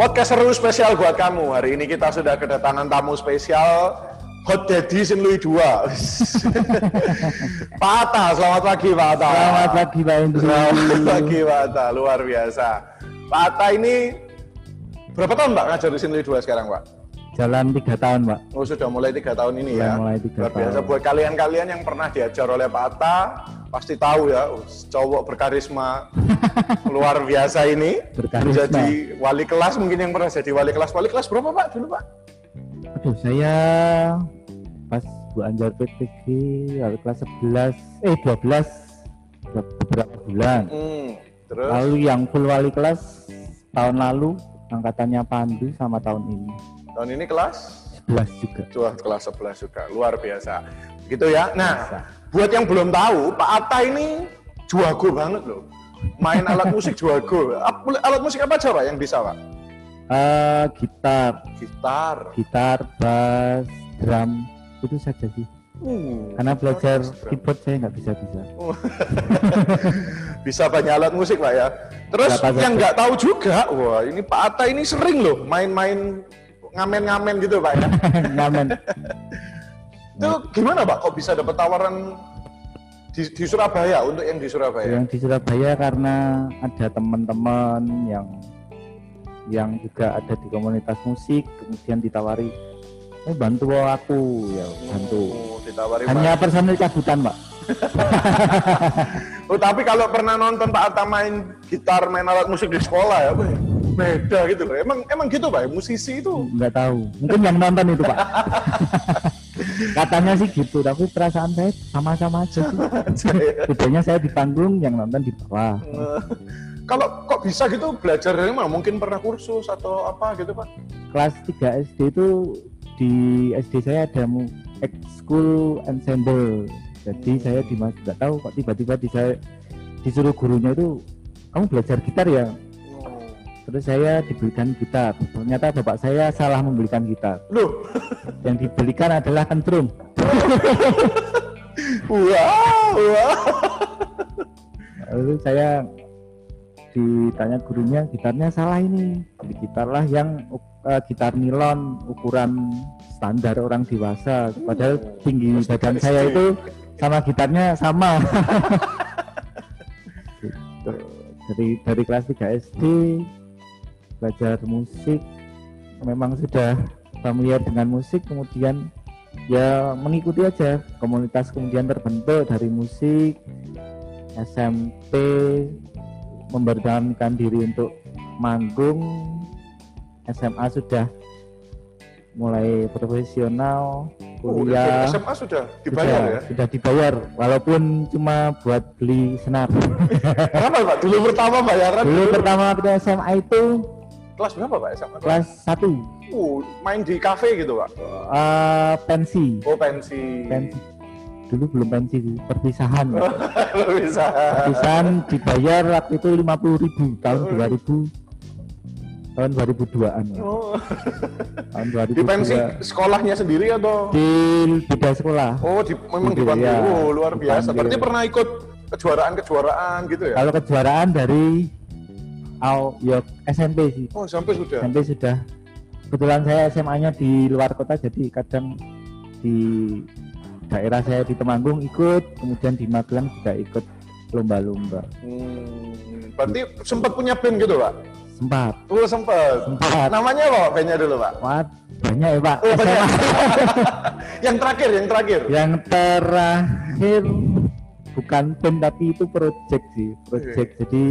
Podcast seru spesial buat kamu. Hari ini kita sudah kedatangan tamu spesial Hot Daddy Sin Lui II. Pak Atta, selamat pagi Pak Atta. Selamat pagi Pak Indri. Selamat pagi Pak Atta, luar biasa. Pak Atta ini berapa tahun Pak ngajar di Sin Lui II sekarang Pak? Jalan 3 tahun Pak. Oh sudah mulai 3 tahun ini ya. Mulai 3 tahun. Luar biasa. Buat kalian-kalian yang pernah diajar oleh Pak Atta, pasti tahu ya, cowok berkarisma luar biasa ini, berkarisma. Jadi wali kelas, mungkin yang pernah jadi wali kelas berapa Pak dulu Pak? Aduh, saya pas Bu Anjar PTG wali kelas 12 beberapa bulan. Terus? Lalu yang full wali kelas tahun lalu angkatannya Pandu sama tahun ini. Tahun ini kelas? 11 juga. Wah, kelas 11 juga, luar biasa. Gitu ya. Nah, buat yang belum tahu, Pak Atta ini jago banget loh. Main alat musik jago. Alat musik apa aja Pak yang bisa Pak? Gitar, bass, drum, itu saja sih. Karena belajar keyboard saya nggak bisa. Bisa banyak alat musik Pak ya. Terus yang nggak tahu juga, wah ini Pak Atta ini sering loh main-main ngamen-ngamen gitu Pak ya. Ngamen. Itu gimana Pak kok bisa dapat tawaran di Surabaya, untuk yang di Surabaya? Yang di Surabaya karena ada teman-teman yang juga ada di komunitas musik, kemudian ditawari bantu aku ya, bantu. Ditawari hanya personil cabutan Pak. Oh, tapi kalau pernah nonton Pak Atta main gitar, main alat musik di sekolah ya, Pak. Beda gitu loh. Emang gitu Pak, musisi itu? Enggak tahu. Mungkin yang nonton itu Pak. Katanya sih gitu, tapi perasaan saya sama-sama aja sih. Bedanya saya di panggung, yang nonton di bawah. Kalau kok bisa gitu belajar dari mana? Mungkin pernah kursus atau apa gitu Pak? Kelas 3 SD itu di SD saya ada ekskul ensemble. Jadi saya enggak tahu kok tiba-tiba disuruh gurunya itu, kamu belajar gitar ya? Terus saya dibelikan gitar. Ternyata bapak saya salah membelikan gitar. Loh? Yang dibelikan adalah kentrum. Wow. Lalu saya ditanya gurunya, gitarnya salah ini. Jadi gitarlah yang gitar nilon ukuran standar orang dewasa. Padahal tinggi badan saya itu sama gitarnya sama. Dari kelas 3 SD. Belajar musik, memang sudah familiar dengan musik, kemudian ya mengikuti aja komunitas, kemudian terbentuk dari musik. SMP memberdayakan diri untuk manggung, SMA sudah mulai profesional, kuliah. SMA sudah dibayar ya? Sudah dibayar, walaupun cuma buat beli senar. Kenapa Pak? Dulu pertama bayaran? Dulu pertama ke SMA itu kelas berapa Pak SMA? Kelas 1. Main di kafe gitu Pak? Pensi. Oh, pensi. Dulu belum pensi, perpisahan. Perpisahan dibayar waktu itu 50.000 tahun 2000. Tahun 2002-an. Oh. Tahun 2002. Di pensi sekolahnya sendiri atau? Di beda sekolah. Oh, memang di Bandung. Ya, oh, luar biasa. Berarti pernah ikut kejuaraan-kejuaraan gitu ya? Kalau kejuaraan dari SMP sih. Oh, SMP sudah. Kebetulan saya SMA-nya di luar kota, jadi kadang di daerah saya di Temanggung ikut, kemudian di Magelang juga ikut lomba-lomba. Berarti sempat punya band gitu, Pak? Sempat. Oh, sempat. Namanya apa bandnya dulu, Pak? Banyak ya, Pak. Oh, banyak. Yang terakhir. Yang terakhir bukan band, tapi itu project sih. Project. Jadi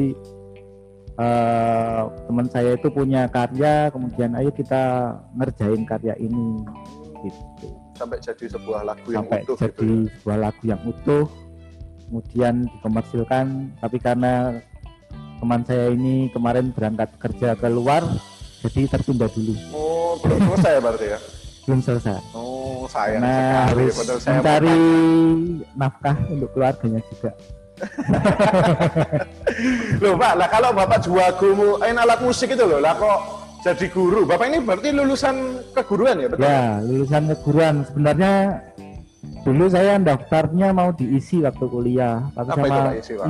teman saya itu punya karya, kemudian ayo kita ngerjain karya ini gitu. Sampai jadi sebuah lagu yang utuh. Kemudian dikomersilkan, tapi karena teman saya ini kemarin berangkat kerja ke luar, jadi tertunda dulu. Oh, belum selesai berarti ya? Belum selesai. Oh, sayang sekali. Harus mencari nafkah untuk keluarganya juga. Loh Pak, lah kalau Bapak jago main alat musik itu loh, lah kok jadi guru? Bapak ini berarti lulusan keguruan ya, betul? Ya, lulusan keguruan. Sebenarnya dulu saya daftarnya mau diisi waktu kuliah, tapi sama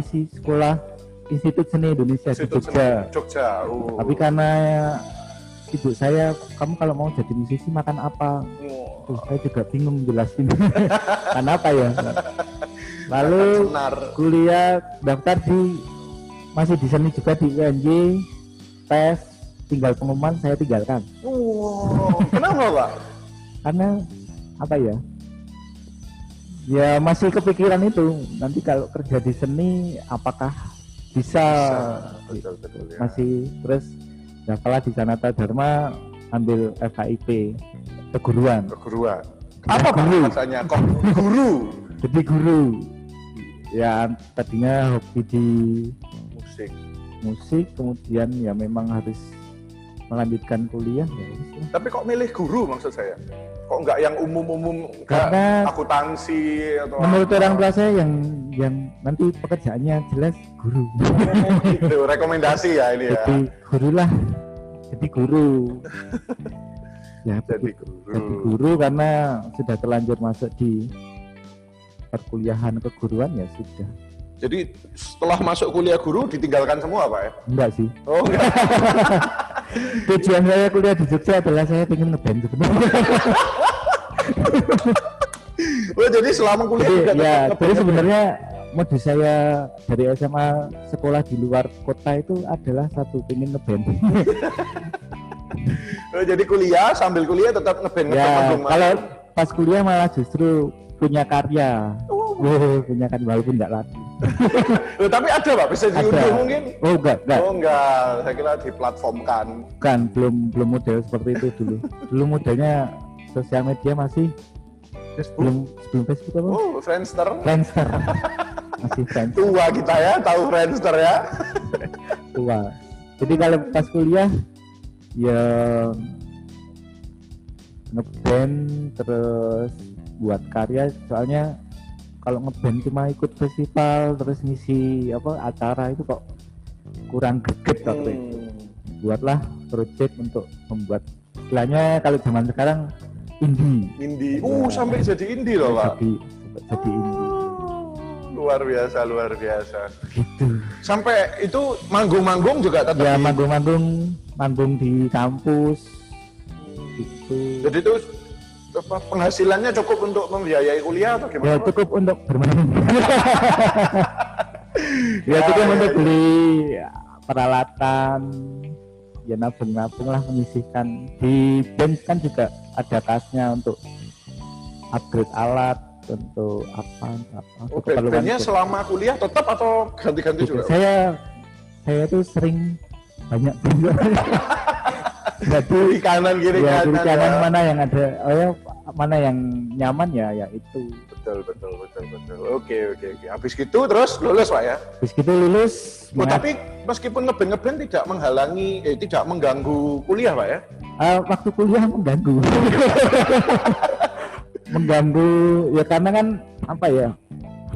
isi sekolah Institut Seni Indonesia di Jogja. Tapi karena ibu saya, kamu kalau mau jadi musisi makan apa? Terus saya juga bingung jelasin karena apa ya. Lalu kuliah, daftar di masih di seni juga di UNJ, tes, tinggal pengumuman, saya tinggalkan. Kenapa Pak? Karena apa ya? Ya masih kepikiran itu, nanti kalau kerja di seni apakah bisa. Betul, ya. Masih terus daftarlah di Sanata Dharma, ambil FHIP keguruan. Apa guru? Rasanya kok guru. Jadi guru. Ya tadinya hobi di musik, kemudian ya memang harus melanjutkan kuliah. Tapi kok milih guru maksud saya? Kok nggak yang umum-umum, karena akuntansi atau menurut orang tua saya yang nanti pekerjaannya jelas guru. Gitu, rekomendasi ya ini ya. Jadi guru lah, jadi guru. Ya, jadi guru karena sudah terlanjur masuk di perkuliahan keguruan ya sudah. Jadi setelah masuk kuliah guru ditinggalkan semua Pak ya? Enggak sih. Oh enggak. Tujuan saya kuliah di Jogja adalah saya pengen ngeband sebenarnya. Oh jadi selama kuliah juga ngeband. Jadi sebenarnya modus saya dari SMA sekolah di luar kota itu adalah satu pengen ngeband. Oh, jadi kuliah sambil kuliah tetap ngeband. Ya kalau pas kuliah malah justru punya karya. Punya kan walaupun nggak laku. Tapi ada Pak, bisa diunduh mungkin? Oh enggak. Oh enggak, saya kira diplatformkan. Kan belum model seperti itu dulu. Dulu modelnya sosial media masih Facebook. Sebelum Facebook apa? Oh, Friendster. Masih Friendster. Tua kita ya, tahu Friendster ya. Tua. Jadi kalau pas kuliah ya ngeband terus buat karya, soalnya kalau ngeband cuma ikut festival terus ngisi acara itu kok kurang greget waktu itu. Buatlah project untuk membuat, istilahnya kalau zaman sekarang indie. Sampai jadi indie loh Pak. Jadi indie. Luar biasa. Begitu. Sampai itu manggung-manggung juga tetap. Ya manggung di kampus. Gitu. Jadi itu penghasilannya cukup untuk membiayai kuliah atau gimana? Ya cukup untuk bermain. Ya cukup untuk beli peralatan, ya nabung lah, menyisihkan. Di band kan juga ada tasnya untuk upgrade alat, untuk apa. Oh, bandnya selama kuliah tetap atau ganti-ganti juga? Saya tuh sering banyak band. Jadi kanan kiri ya, kanan ya. Mana yang ada, mana yang nyaman ya itu. Betul. Oke. Habis gitu terus lulus Pak ya. Habis gitu lulus. Oh, tapi meskipun ngeband tidak menghalangi, tidak mengganggu kuliah Pak ya? Waktu kuliah mengganggu ya karena kan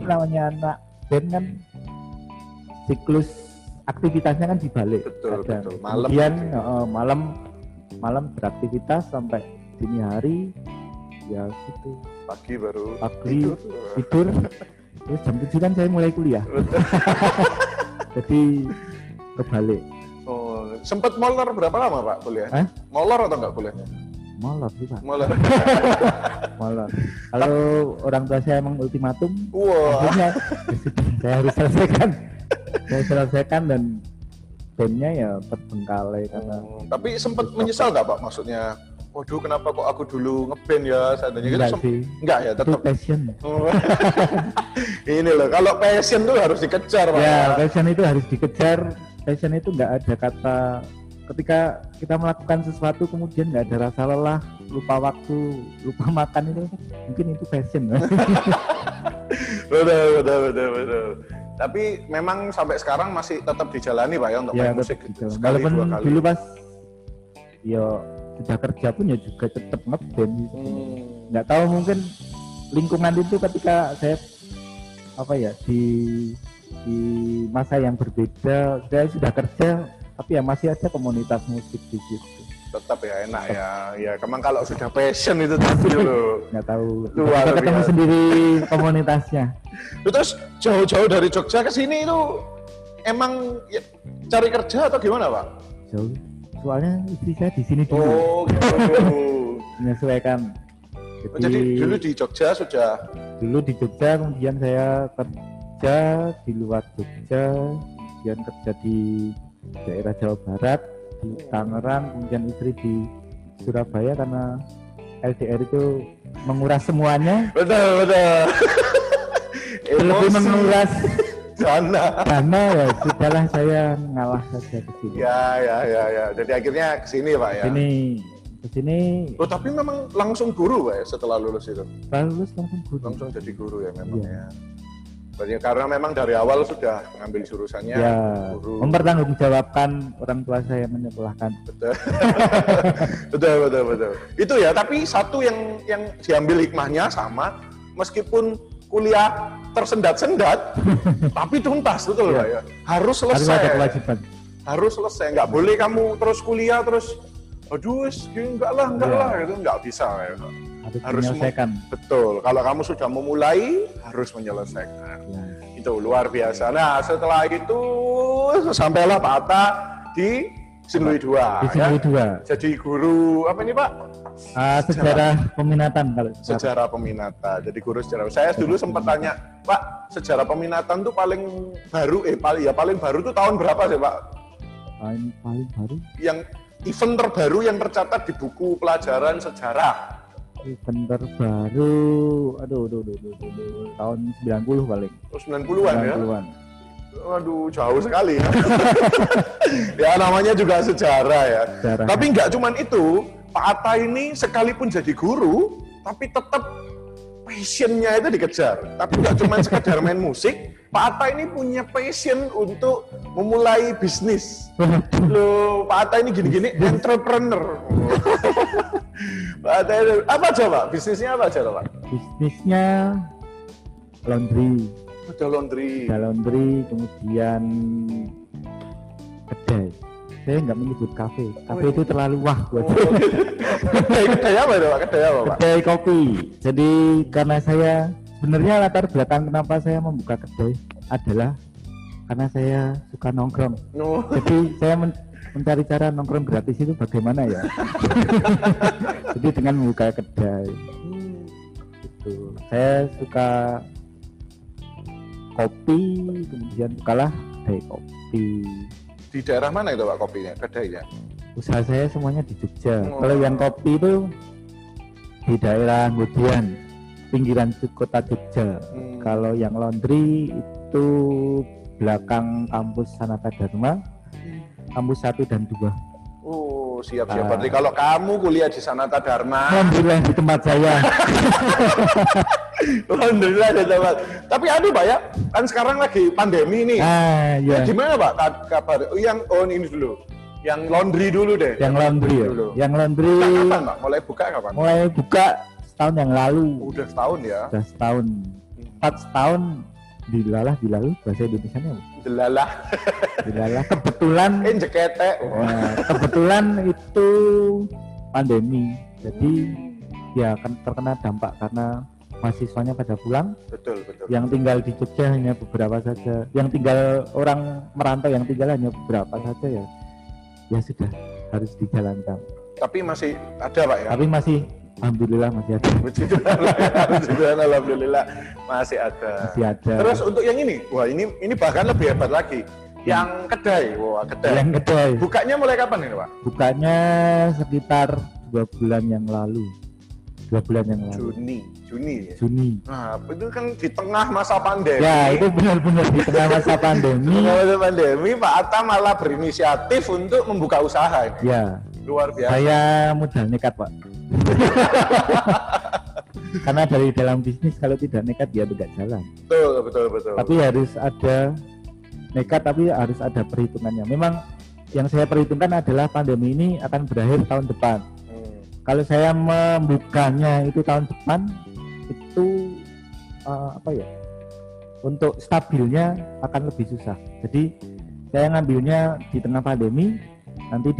namanya anak band kan siklus aktivitasnya kan dibalik. Betul. Malam. Kemudian malam beraktivitas sampai dini hari ya gitu, pagi baru tidur. Terus jam 7 kan saya mulai kuliah. Jadi kebalik. Oh, sempat molor berapa lama Pak kuliah? Molor atau enggak kuliahnya? Molor sih Pak. Molor. Kalau orang tua saya emang ultimatum, akhirnya saya harus selesaikan dan bandnya ya terbengkalai karena. Tapi sempat menyesal nggak Pak, maksudnya, waduh kenapa kok aku dulu ngeband ya seandainya gitu? Enggak ya, tetap passion. Ini loh, kalau passion tuh harus dikejar Pak. Ya passion itu harus dikejar. Passion itu nggak ada kata, ketika kita melakukan sesuatu kemudian nggak ada rasa lelah, lupa waktu, lupa makan, itu mungkin itu passion. Betul. Tapi memang sampai sekarang masih tetap dijalani Pak ya untuk main musik gitu. Walaupun dulu pas ya sudah kerja pun ya juga tetap ngeband gitu. Nggak tahu mungkin lingkungan itu ketika saya di masa yang berbeda, saya sudah kerja tapi ya masih ada komunitas musik di situ. Tetap ya enak ya. Kemang kalau sudah passion itu tadi loh. Nggak tahu. Kita ketemu sendiri komunitasnya. Terus jauh-jauh dari Jogja ke sini itu emang cari kerja atau gimana Pak? Jauh. soalnya istri saya di sini dulu. Oh, gitu. Menyesuaikan. Jadi dulu di Jogja sudah? Dulu di Jogja, kemudian saya kerja di luar Jogja, kemudian kerja di daerah Jawa Barat, di Tangerang, kemudian istri di Surabaya karena LDR itu menguras semuanya. Betul, betul. Lebih menguras dana ya, sudahlah saya ngalah saja ke sini. Ya. Jadi akhirnya ke sini Pak ya? Ke sini. Oh, tapi memang langsung guru Pak ya setelah lulus itu? Setelah lulus langsung guru. Langsung jadi guru ya memang ya. Ya. Karena memang dari awal sudah mengambil jurusannya ya, guru. Mempertanggungjawabkan orang tua saya menyekolahkan. Betul. betul. Itu ya, tapi satu yang diambil hikmahnya sama, meskipun kuliah tersendat-sendat tapi tuntas, betul Pak ya. Harus selesai. Harus ada kewajiban. Harus selesai, nggak boleh kamu terus kuliah terus aduh, enggak lah, itu enggak bisa ya. Harus menyelesaikan. Betul, kalau kamu sudah memulai, harus menyelesaikan. Ya. Itu luar biasa. Nah, setelah itu, sampailah Pak Atta di Sin Lui II. Di Sin Lui II. Jadi guru, apa ini Pak? Sejarah peminatan. Kalau sejarah peminatan, jadi guru sejarah. Saya dulu sempat tanya, Pak, sejarah peminatan itu paling baru itu tahun berapa sih Pak? Paling baru? Yang event terbaru yang tercatat di buku pelajaran sejarah. Event terbaru, aduh, tahun 90 paling. Oh, 90-an ya? 90-an. Aduh, jauh sekali ya. Ya namanya juga sejarah ya. Sejarah. Tapi nggak cuman itu, Pak Atta ini sekalipun jadi guru, tapi tetap passionnya itu dikejar. Tapi nggak cuman sekedar main musik, Pak Atta ini punya passion untuk memulai bisnis. Loh, Pak Atta ini gini-gini entrepreneur. Pak Atta ini, apa aja Pak? Bisnisnya apa aja Pak? Bisnisnya laundry. Ada laundry, kemudian kedai. Saya nggak menyebut kafe itu terlalu wah buat saya. Kedai apa itu Pak? Kedai kopi. Jadi karena saya sebenarnya latar belakang kenapa saya membuka kedai adalah karena saya suka nongkrong. No. Jadi saya mencari cara nongkrong gratis itu bagaimana ya? Jadi dengan membuka kedai, gitu. Saya suka kopi, kemudian bukalah kedai kopi. Di daerah mana itu Pak kopinya? Kedainya? Usaha saya semuanya di Jogja. No. Kalau yang kopi itu di daerah Godean, pinggiran kota Jogja. Kalau yang laundry itu belakang kampus Sanata Dharma, kampus 1 dan 2. Oh, siap. Berarti kalau kamu kuliah di Sanata Dharma, alhamdulillah di tempat saya. Alhamdulillah di tempat. Tapi aduh Pak ya, kan sekarang lagi pandemi nih. Ya. Gimana Pak kabar? Yang laundry dulu deh. Yang laundry. Kapan Pak? Mulai buka kapan? Mulai buka tahun yang lalu. Udah setahun ya? Udah setahun. 4 tahun dilalah, bahasa Indonesianya apa? Dilalah. Kebetulan itu pandemi. Jadi ya kan terkena dampak karena mahasiswanya pada pulang. Betul. Yang tinggal di Jogja hanya beberapa saja. Yang tinggal orang merantau yang tinggal hanya beberapa saja ya. Ya sudah, harus dijalankan. Tapi masih ada Pak ya? Tapi masih alhamdulillah masih ada. Alhamdulillah masih ada. Terus untuk yang ini, wah ini bahkan lebih hebat lagi. Yang kedai, Yang kedai. Bukanya mulai kapan ini Pak? Bukanya sekitar 2 bulan yang lalu. Juni. Nah, itu kan di tengah masa pandemi. Ya, itu benar-benar di tengah masa pandemi. Pak Atta malah berinisiatif untuk membuka usaha ini. Ya. Luar biasa. Saya modal nekat Pak. Karena dari dalam bisnis kalau tidak nekat ya tidak jalan. Betul. Tapi harus ada nekat, tapi harus ada perhitungannya. Memang yang saya perhitungkan adalah pandemi ini akan berakhir tahun depan. Kalau saya membukanya itu tahun depan itu untuk stabilnya akan lebih susah. Jadi saya ngambilnya di tengah pandemi, nanti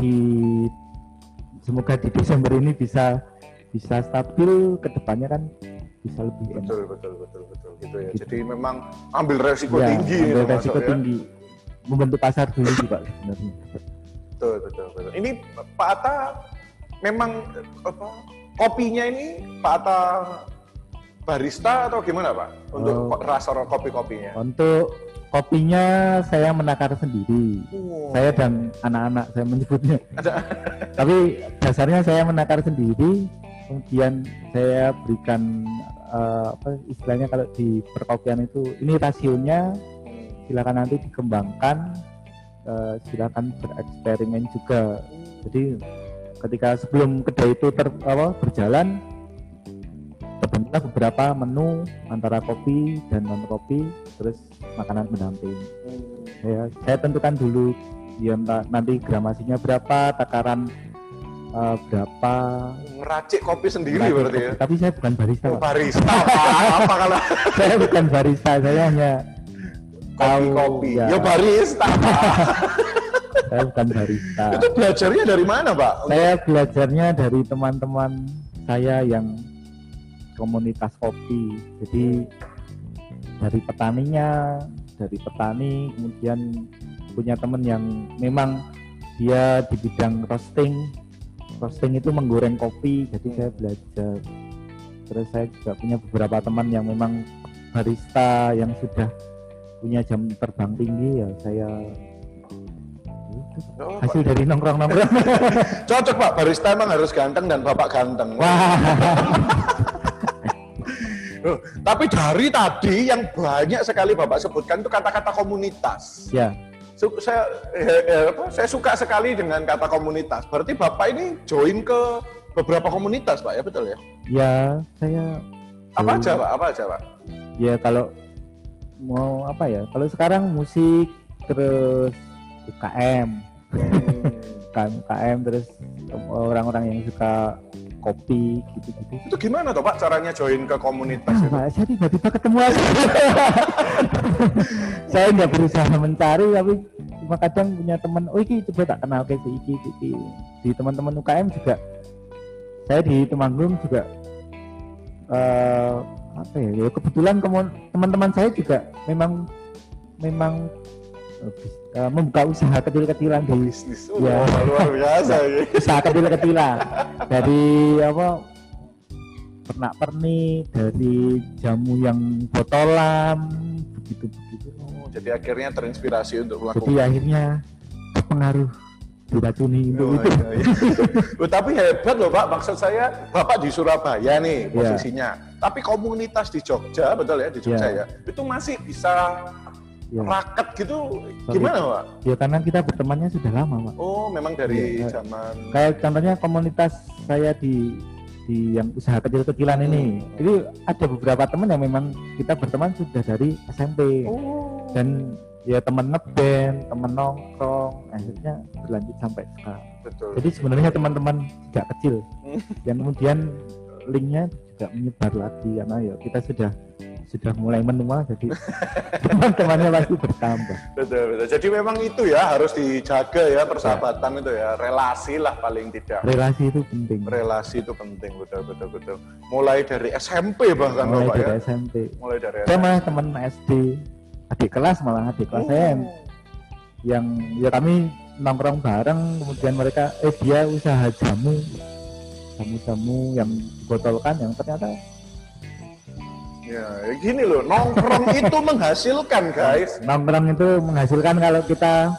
semoga di Desember ini bisa stabil, kedepannya kan bisa lebih enak. Betul gitu ya. Jadi memang ambil resiko tinggi. Membentuk pasar dulu sih Pak sebenarnya. Betul, betul, betul. Ini Pak Atta memang apa, kopinya ini Pak Atta barista atau gimana Pak? Untuk rasa kopi-kopinya? Untuk kopinya saya menakar sendiri. Saya dan anak-anak saya menyebutnya. Tapi dasarnya saya menakar sendiri. Kemudian saya berikan apa istilahnya kalau di perkopian itu, ini rasionya silakan nanti dikembangkan, silakan bereksperimen juga. Jadi ketika sebelum kedai itu berjalan, terbentuk beberapa menu antara kopi dan non kopi, terus makanan pendamping. Ya, saya tentukan dulu ya, nanti gramasinya berapa, takaran berapa. Ngeracik kopi sendiri berarti ya? Tapi saya bukan barista. Oh, barista apa kalau? Saya bukan barista, saya hanya kopi-kopi. Ya barista. Saya bukan barista. Itu belajarnya dari mana Pak? Saya belajarnya dari teman-teman saya yang komunitas kopi. Jadi dari petaninya, dari petani, kemudian punya teman yang memang dia di bidang roasting. Roasting itu menggoreng kopi, jadi saya belajar. Terus saya juga punya beberapa teman yang memang barista yang sudah punya jam terbang tinggi, ya saya hasil dari nongkrong-nongkrong. Cocok Pak, barista emang harus ganteng dan bapak ganteng. Wah. Tapi dari tadi yang banyak sekali bapak sebutkan itu kata-kata komunitas. Ya. Saya suka sekali dengan kata komunitas. Berarti Bapak ini join ke beberapa komunitas Pak, ya betul ya? Ya, saya apa aja Pak? Apa aja Pak? Ya kalau mau apa ya? Kalau sekarang musik, terus UKM, UKM, terus orang-orang yang suka kopi gitu-gitu. Itu gimana toh Pak caranya join ke komunitas? Nah, saya tiba-tiba ketemu aja. Saya nggak berusaha mencari, tapi cuma kadang punya teman, oh iki coba tak kenal ke si iki. Di teman-teman UKM juga, saya di Temanggung juga apa ya? Kebetulan teman-teman saya juga memang membuka usaha kecil-kecilan di bisnis. Ya, luar biasa ya. Usaha kecil-kecilan. Dari apa? Pernak-pernik, dari jamu yang botolan, begitu-begitu. Oh, jadi akhirnya terinspirasi untuk melakukan. Jadi akhirnya terpengaruh diracuni untuk itu. Iya. Tapi hebat loh Pak, maksud saya Bapak di Surabaya nih posisinya. Yeah. Tapi komunitas di Jogja, betul ya, di Jogja ya. Itu masih bisa raket gitu. Gimana Pak? Ya karena kita bertemannya sudah lama Pak. Oh memang dari zaman. Kayak contohnya komunitas saya di yang usaha kecil-kecilan ini. Jadi ada beberapa teman yang memang kita berteman sudah dari SMP. Oh. Dan ya teman ngeband, teman nongkrong, akhirnya berlanjut sampai sekarang. Betul. Jadi sebenarnya teman-teman sejak kecil. Dan kemudian linknya juga menyebar lagi karena ya kita sudah mulai menua, jadi teman-temannya pasti bertambah. Betul. Jadi memang itu ya harus dijaga ya persahabatan itu ya, relasi lah paling tidak. Relasi itu penting. Relasi itu penting, betul. Mulai dari SMP bahkan Bapak ya. Mulai dari SMP. Mulai dari SMP. Saya malah teman SD, adik kelas saya yang ya kami nongkrong bareng, kemudian mereka dia usaha jamu yang dibotolkan yang ternyata. Ya, gini loh, nongkrong itu menghasilkan guys. Nongkrong itu menghasilkan kalau kita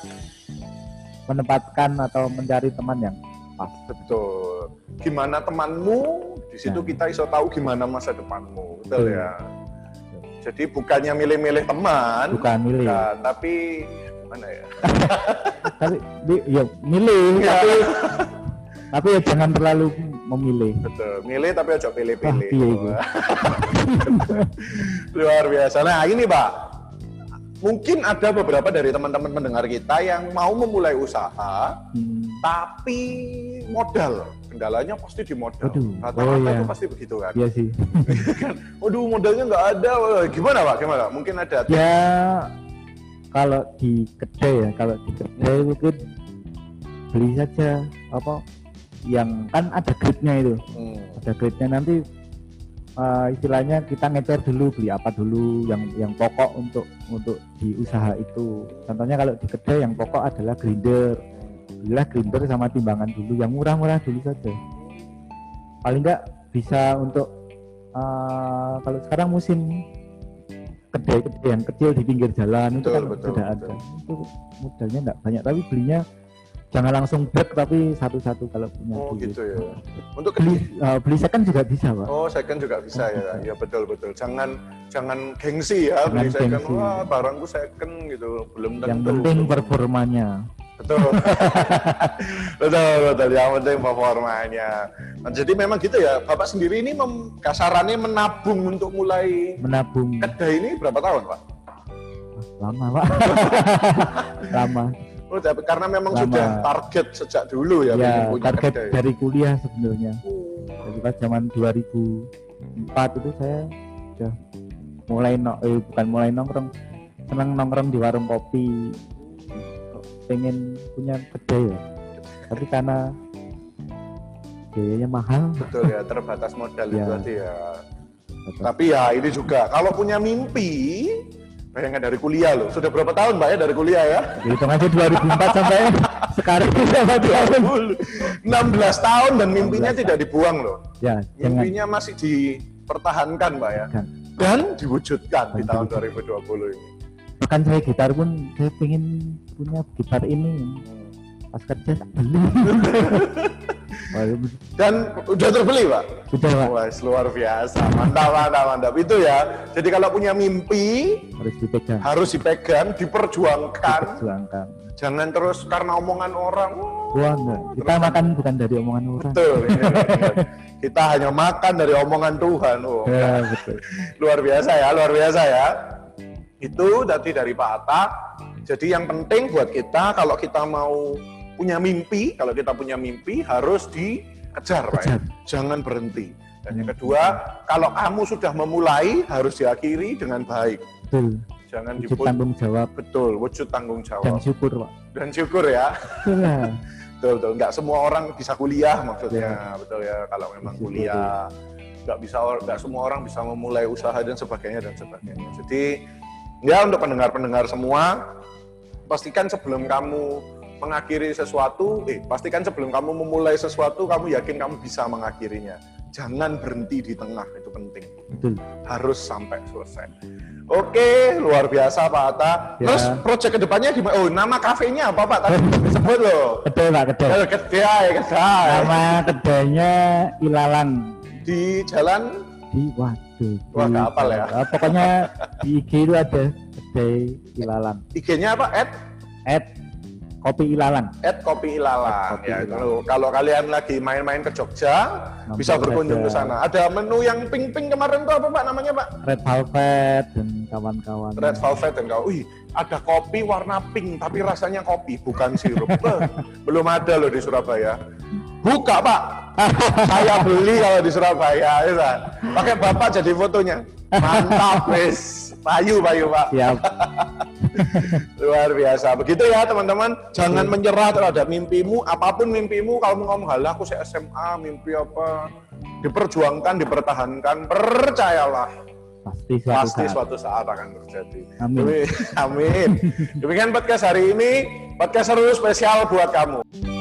menempatkan atau mencari teman yang pas. Betul. Gimana temanmu, di situ kita iso tahu gimana masa depanmu. Betul ya. Jadi bukannya milih-milih teman. Bukan milih. Bukan, tapi mana ya? Tapi ya milih. Tapi ya jangan terlalu memilih. Betul, milih tapi aja pilih-pilih. Luar biasa. Nah ini Pak, mungkin ada beberapa dari teman-teman pendengar kita yang mau memulai usaha, tapi modal. Kendalanya pasti di modal. Rata-rata itu pasti begitu kan? Iya sih. Waduh, modalnya nggak ada. Gimana Pak? Gimana? Mungkin ada. Ya, kalau di kedai mungkin beli saja apa? Yang kan ada gridnya itu, ada gridnya nanti istilahnya kita ngecer dulu beli apa dulu yang pokok untuk di usaha itu. Contohnya kalau di kedai yang pokok adalah grinder, Alhamdulillah grinder sama timbangan dulu, yang murah-murah dulu saja. Paling enggak bisa untuk kalau sekarang musim kedai-kedai kecil di pinggir jalan, betul, itu kan betul, sudah betul. Ada. Itu modalnya enggak banyak, tapi belinya jangan langsung break tapi satu-satu kalau punya. Oh duit. Gitu ya. Untuk beli second juga bisa, Pak. Oh, second juga bisa ya. Bisa. Ya betul. Jangan gengsi ya, beli second. Wah, barangku second gitu, belum tentu. Yang penting performanya. Betul. betul. Yang penting performanya. Nah, jadi memang gitu ya. Bapak sendiri ini kasarannya menabung untuk mulai menabung. Kedai ini berapa tahun, Pak? Lama, Pak. Lama. Oh, tapi karena memang lama. Sudah target sejak dulu ya, target kedai. Dari kuliah sebenarnya. Jadi pas zaman 2004 itu saya sudah mulai nongkrong, senang nongkrong di warung kopi, pengen punya kedai ya. Tapi karena biayanya mahal. Betul ya, terbatas modal itu tadi ya. Tapi ya ini juga kalau punya mimpi. Bayangkan dari kuliah loh. Sudah berapa tahun Mbak ya dari kuliah ya? Dihitung aja 2004 sampai sekarang sampai 16 tahun dan mimpinya tidak dibuang loh. Ya, mimpinya masih dipertahankan Mbak ya. Dan diwujudkan di tahun 2020 ini. Bahkan saya gitar pun saya pengen punya gitar ini. Pas kerja tak beli. Dan udah terbeli Pak? Sudah Pak. Wah, luar biasa, mantap itu ya. Jadi kalau punya mimpi harus dipegang, diperjuangkan. Jangan terus karena omongan orang. Wah, kita makan bukan dari omongan orang. Betul. Ya. Kita hanya makan dari omongan Tuhan. Oh, ya, betul. luar biasa ya. Itu dari Pak Atta. Jadi yang penting buat kita kalau kita mau punya mimpi harus dikejar, Pak. Jangan berhenti. Dan yang kedua, kalau kamu sudah memulai harus diakhiri dengan baik. Betul. Jangan wujud tanggung jawab. Betul, wujud tanggung jawab. Dan syukur, Pak. Dan syukur ya. Betul. Betul. Enggak semua orang bisa kuliah maksudnya. Betul ya, kalau memang kuliah. Enggak semua orang bisa memulai usaha dan sebagainya. Jadi ya untuk pendengar-pendengar semua, pastikan sebelum kamu mengakhiri sesuatu, pastikan sebelum kamu memulai sesuatu, kamu yakin kamu bisa mengakhirinya. Jangan berhenti di tengah, itu penting. Betul. Harus sampai selesai. Oke, luar biasa Pak Atta. Ya. Terus proyek kedepannya gimana? Oh, nama kafenya apa Pak? Tadi disebut loh. Kedai. Nama kedainya Ilalan. Di jalan? Wah, gak hafal ya. Pokoknya di IG itu ada kedai Ilalan. IG-nya apa? At Kopi Ilalan. Kalau kalian lagi main-main ke Jogja, bisa berkunjung ke sana. Ada menu yang pink-pink kemarin tuh apa Pak namanya Pak? Red Velvet dan kawan-kawan. Ada kopi warna pink tapi rasanya kopi bukan sirup. Belum ada loh di Surabaya. Buka Pak. Saya beli kalau di Surabaya. Ya, pakai Bapak jadi fotonya. Mantap wes. Payu Pak. Siap. Luar biasa. Begitu ya teman-teman. Jangan menyerah terhadap mimpimu. Apapun mimpimu, kalau mau ngomong halah aku SMA, mimpi apa? Diperjuangkan, dipertahankan. Percayalah. Pasti suatu saat akan terjadi. Amin. Demikian podcast hari ini. Podcast seru spesial buat kamu.